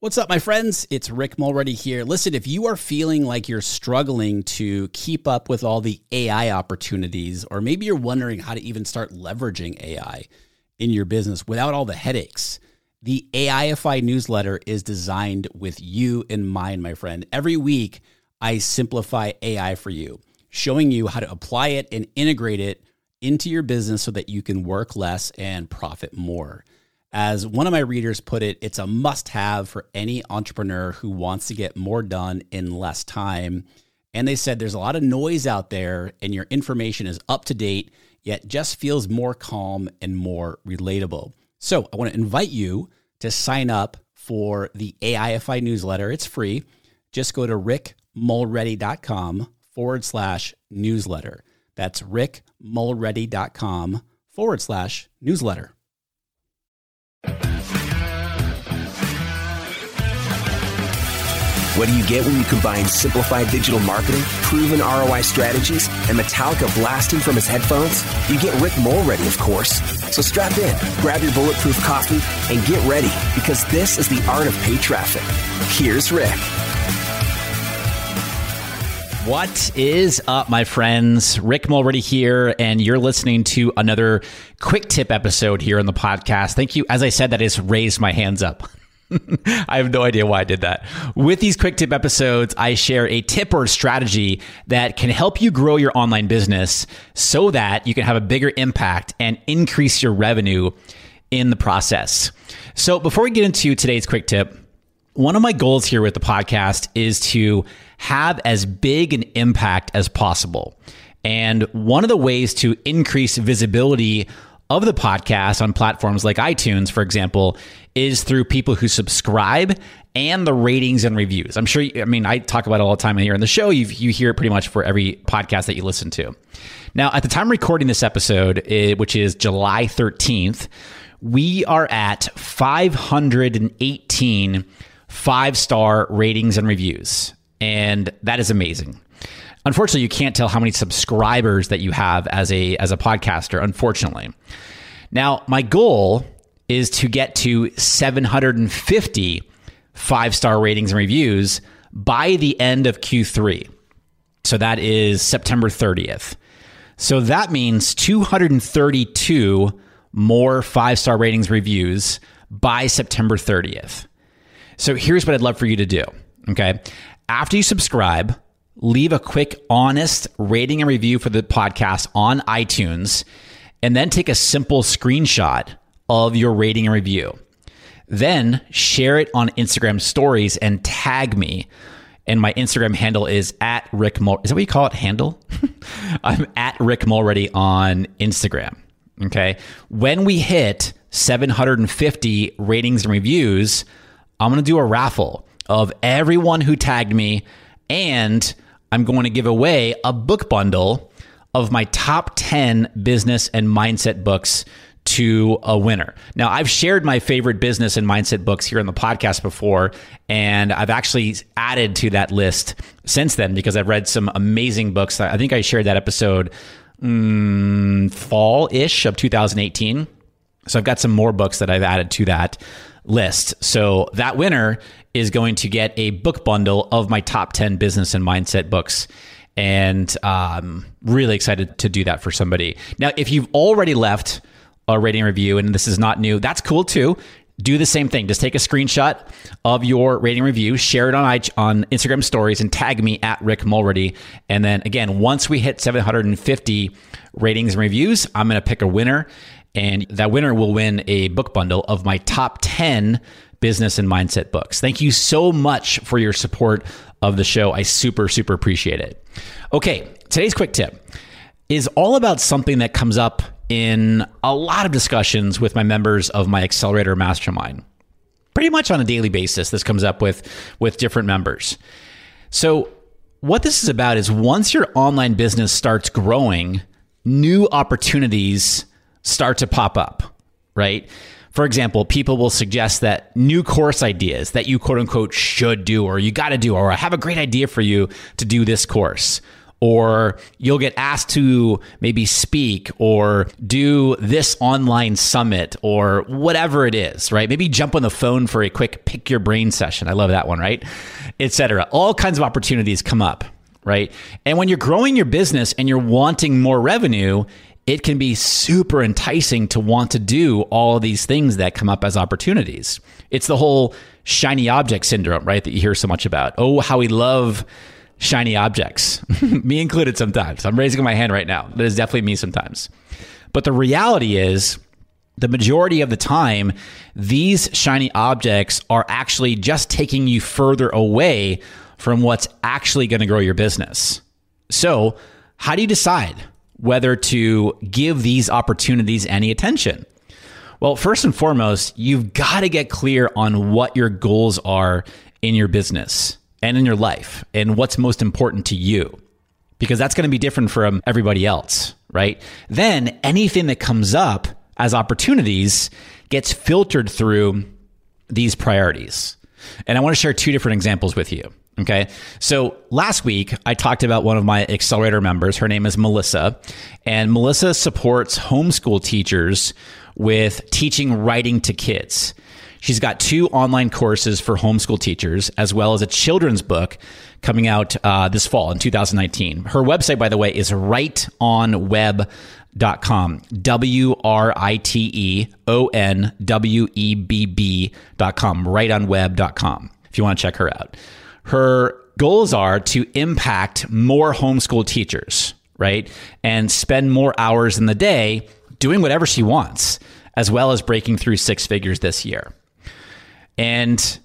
What's up, my friends? It's Rick Mulready here. Listen, if you are feeling like you're struggling to keep up with all the AI opportunities, or maybe you're wondering how to even start leveraging AI in your business without all the headaches, the AIFI newsletter is designed with you in mind, my friend. Every week, I simplify AI for you, showing you how to apply it and integrate it into your business so that you can work less and profit more. As one of my readers put it, it's a must-have for any entrepreneur who wants to get more done in less time. And they said there's a lot of noise out there and your information is up to date, yet just feels more calm and more relatable. So I want to invite you to sign up for the AIFI newsletter. It's free. Just go to rickmulready.com/newsletter. That's rickmulready.com/newsletter. What do you get when you combine simplified digital marketing, proven ROI strategies, and Metallica blasting from his headphones? You get Rick Mulready, of course. So strap in, grab your bulletproof coffee, and get ready, because this is the art of paid traffic. Here's Rick. What is up, my friends? Rick Mulready here, and you're listening to another quick tip episode here on the podcast. Thank you. As I said, that is raised my hands up. I have no idea why I did that. With these quick tip episodes, I share a tip or strategy that can help you grow your online business so that you can have a bigger impact and increase your revenue in the process. So before we get into today's quick tip, one of my goals here with the podcast is to have as big an impact as possible. And one of the ways to increase visibility of the podcast on platforms like iTunes, for example, is through people who subscribe and the ratings and reviews. I'm sure, I talk about it all the time here on the show. You hear it pretty much for every podcast that you listen to. Now, at the time of recording this episode, which is July 13th, we are at 518 five-star ratings and reviews. And that is amazing. Unfortunately, you can't tell how many subscribers that you have as a podcaster, unfortunately. Now, my goal is to get to 750 five-star ratings and reviews by the end of Q3. So that is September 30th. So that means 232 more five-star ratings reviews by September 30th. So here's what I'd love for you to do, okay? After you subscribe, leave a quick, honest rating and review for the podcast on iTunes, and then take a simple screenshot of your rating and review. Then share it on Instagram stories and tag me. And my Instagram handle is at Rick Mulready. Is that what you call it? Handle? I'm at Rick Mulready on Instagram. Okay. When we hit 750 ratings and reviews, I'm going to do a raffle of everyone who tagged me, and I'm going to give away a book bundle of my top 10 business and mindset books to a winner. Now, I've shared my favorite business and mindset books here on the podcast before, and I've actually added to that list since then because I've read some amazing books. I think I shared that episode fall-ish of 2018. So I've got some more books that I've added to that list. So that winner is going to get a book bundle of my top 10 business and mindset books. And really excited to do that for somebody. Now, if you've already left a rating review and this is not new, that's cool too. Do the same thing. Just take a screenshot of your rating review, share it on Instagram stories, and tag me at Rick Mulready. And then again, once we hit 750 ratings and reviews, I'm going to pick a winner. And that winner will win a book bundle of my top 10 business and mindset books. Thank you so much for your support of the show. I super, super appreciate it. Okay, today's quick tip is all about something that comes up in a lot of discussions with my members of my Accelerator Mastermind. Pretty much on a daily basis, this comes up with different members. So what this is about is once your online business starts growing, new opportunities start to pop up, right? For example, people will suggest that new course ideas that you quote unquote should do, or you got to do, or I have a great idea for you to do this course. or you'll get asked to maybe speak or do this online summit or whatever it is, right? Maybe jump on the phone for a quick pick your brain session. I love that one, right? Et cetera. All kinds of opportunities come up, right? And when you're growing your business and you're wanting more revenue, it can be super enticing to want to do all these things that come up as opportunities. It's the whole shiny object syndrome, right? That you hear so much about. Oh, how we love shiny objects. Me included sometimes. I'm raising my hand right now. That is definitely me sometimes. But the reality is, the majority of the time, these shiny objects are actually just taking you further away from what's actually going to grow your business. So how do you decide whether to give these opportunities any attention? Well, first and foremost, you've got to get clear on what your goals are in your business and in your life and what's most important to you, because that's going to be different from everybody else, right? Then anything that comes up as opportunities gets filtered through these priorities. And I want to share two different examples with you. Okay. So last week I talked about one of my Accelerator members. Her name is Melissa, and Melissa supports homeschool teachers with teaching writing to kids. She's got two online courses for homeschool teachers, as well as a children's book coming out this fall in 2019. Her website, by the way, is writeonweb.com, writeonweb.com, writeonweb.com, if you want to check her out. Her goals are to impact more homeschool teachers, right? And spend more hours in the day doing whatever she wants, as well as breaking through 6 figures this year. And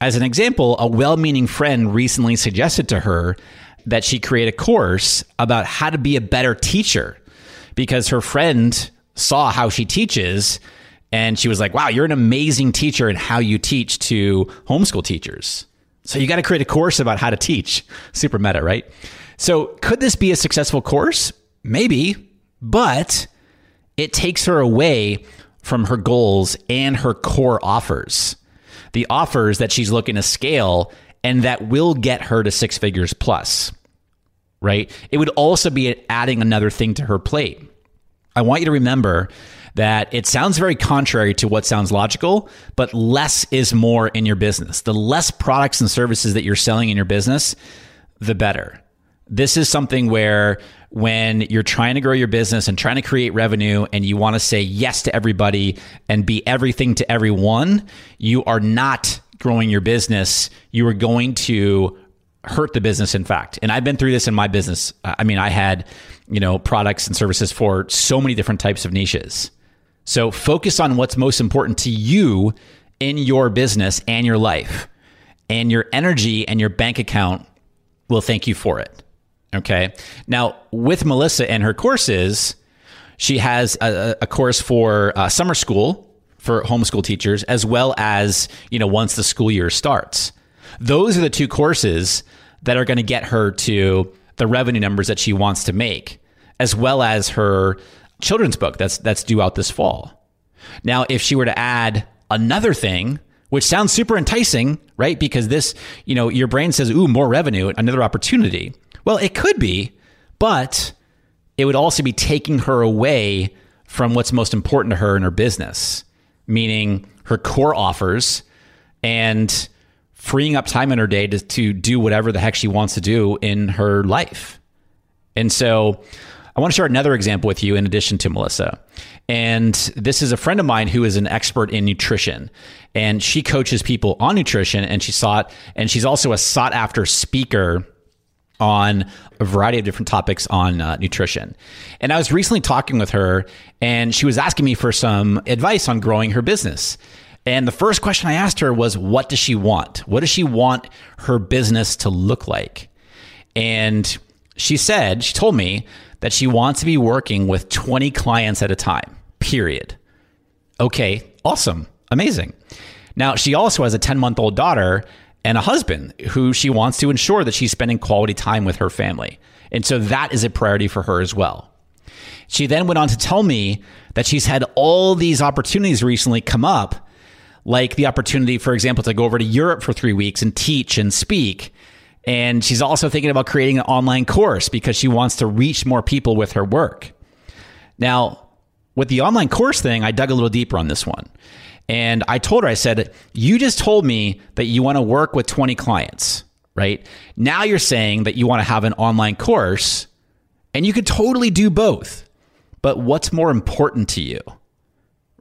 as an example, a well-meaning friend recently suggested to her that she create a course about how to be a better teacher, because her friend saw how she teaches and she was like, wow, you're an amazing teacher in how you teach to homeschool teachers. So you got to create a course about how to teach. Super meta, right? So could this be a successful course? Maybe, but it takes her away from her goals and her core offers, the offers that she's looking to scale and that will get her to 6 figures plus, right? It would also be adding another thing to her plate. I want you to remember that it sounds very contrary to what sounds logical, but less is more in your business. The less products and services that you're selling in your business, the better. This is something where when you're trying to grow your business and trying to create revenue and you want to say yes to everybody and be everything to everyone, you are not growing your business. You are going to hurt the business, in fact. And I've been through this in my business. I mean, I had, products and services for so many different types of niches. So focus on what's most important to you in your business and your life, and your energy and your bank account will thank you for it. Okay. Now with Melissa and her courses, she has a course for summer school for homeschool teachers, as well as, once the school year starts. Those are the two courses that are going to get her to the revenue numbers that she wants to make, as well as her children's book that's due out this fall. Now, if she were to add another thing, which sounds super enticing, right? Because this, your brain says, ooh, more revenue, another opportunity. Well, it could be, but it would also be taking her away from what's most important to her in her business, meaning her core offers, and freeing up time in her day to do whatever the heck she wants to do in her life. And so I want to share another example with you in addition to Melissa. And this is a friend of mine who is an expert in nutrition, and she coaches people on nutrition, and she's also a sought after speaker on a variety of different topics on nutrition. And I was recently talking with her, and she was asking me for some advice on growing her business. And the first question I asked her was, what does she want? What does she want her business to look like? And she told me that she wants to be working with 20 clients at a time, period. Okay, awesome, amazing. Now, she also has a 10-month-old daughter and a husband who she wants to ensure that she's spending quality time with her family. And so that is a priority for her as well. She then went on to tell me that she's had all these opportunities recently come up, like the opportunity, for example, to go over to Europe for 3 weeks and teach and speak. And she's also thinking about creating an online course because she wants to reach more people with her work. Now, with the online course thing, I dug a little deeper on this one. And I told her, I said, you just told me that you want to work with 20 clients, right? Now you're saying that you want to have an online course, and you could totally do both. But what's more important to you,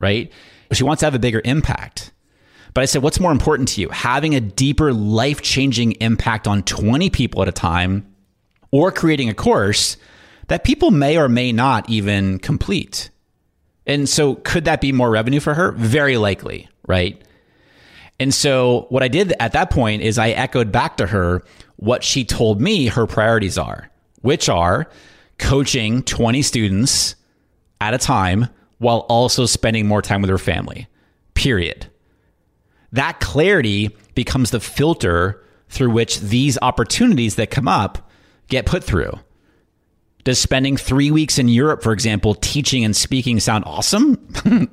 right? She wants to have a bigger impact. But I said, what's more important to you? Having a deeper, life-changing impact on 20 people at a time, or creating a course that people may or may not even complete? And so could that be more revenue for her? Very likely, right? And so what I did at that point is I echoed back to her what she told me her priorities are, which are coaching 20 students at a time while also spending more time with her family, period. That clarity becomes the filter through which these opportunities that come up get put through. Does spending 3 weeks in Europe, for example, teaching and speaking sound awesome?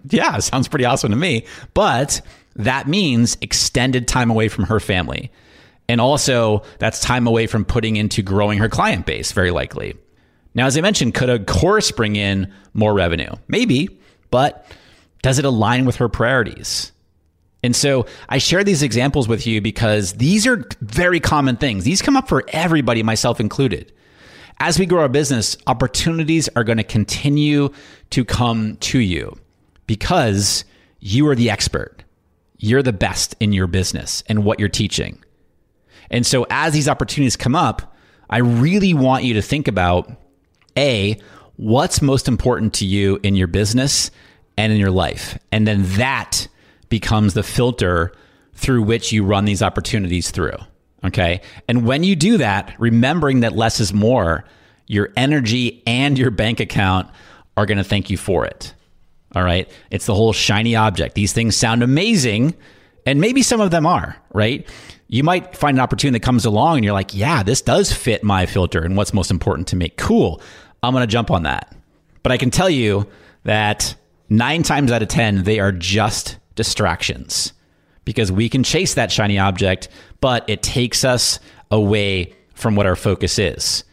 Yeah, it sounds pretty awesome to me. But that means extended time away from her family. And also, that's time away from putting into growing her client base, very likely. Now, as I mentioned, could a course bring in more revenue? Maybe, but does it align with her priorities? And so I share these examples with you because these are very common things. These come up for everybody, myself included. As we grow our business, opportunities are going to continue to come to you because you are the expert. You're the best in your business and what you're teaching. And so as these opportunities come up, I really want you to think about, A, what's most important to you in your business and in your life? And then that becomes the filter through which you run these opportunities through, okay? And when you do that, remembering that less is more, your energy and your bank account are going to thank you for it, all right? It's the whole shiny object. These things sound amazing, and maybe some of them are, right? You might find an opportunity that comes along and you're like, yeah, this does fit my filter and what's most important to me. Cool, I'm going to jump on that. But I can tell you that 9 times out of 10, they are just distractions, because we can chase that shiny object, but it takes us away from what our focus is.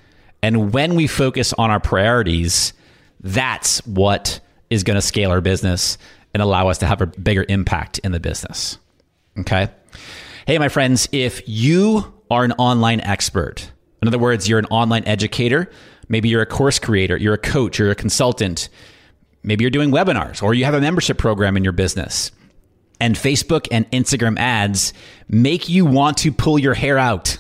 And when we focus on our priorities, that's what is going to scale our business and allow us to have a bigger impact in the business. Okay. Hey, my friends, if you are an online expert, in other words, you're an online educator, maybe you're a course creator, you're a coach, you're a consultant, maybe you're doing webinars, or you have a membership program in your business, and Facebook and Instagram ads make you want to pull your hair out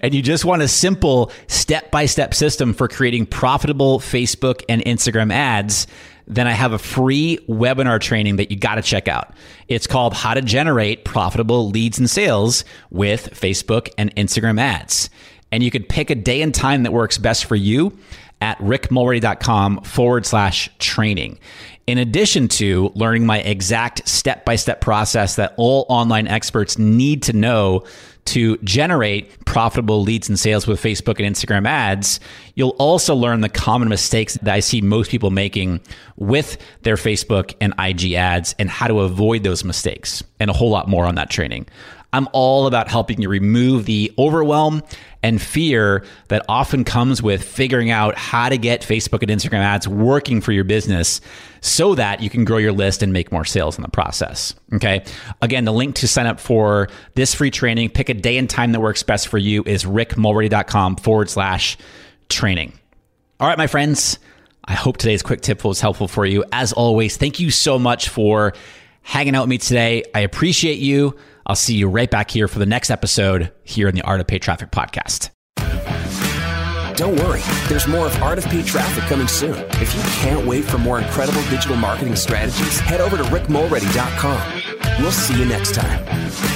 and you just want a simple step-by-step system for creating profitable Facebook and Instagram ads, then I have a free webinar training that you got to check out. It's called How to Generate Profitable Leads and Sales with Facebook and Instagram Ads. And you could pick a day and time that works best for you at rickmulready.com/training. In addition to learning my exact step-by-step process that all online experts need to know to generate profitable leads and sales with Facebook and Instagram ads, you'll also learn the common mistakes that I see most people making with their Facebook and IG ads and how to avoid those mistakes, and a whole lot more on that training. I'm all about helping you remove the overwhelm and fear that often comes with figuring out how to get Facebook and Instagram ads working for your business so that you can grow your list and make more sales in the process, okay? Again, the link to sign up for this free training, pick a day and time that works best for you, is rickmulready.com/training. All right, my friends, I hope today's quick tip was helpful for you. As always, thank you so much for hanging out with me today. I appreciate you. I'll see you right back here for the next episode here in the Art of Paid Traffic podcast. Don't worry, there's more of Art of Paid Traffic coming soon. If you can't wait for more incredible digital marketing strategies, head over to rickmulready.com. We'll see you next time.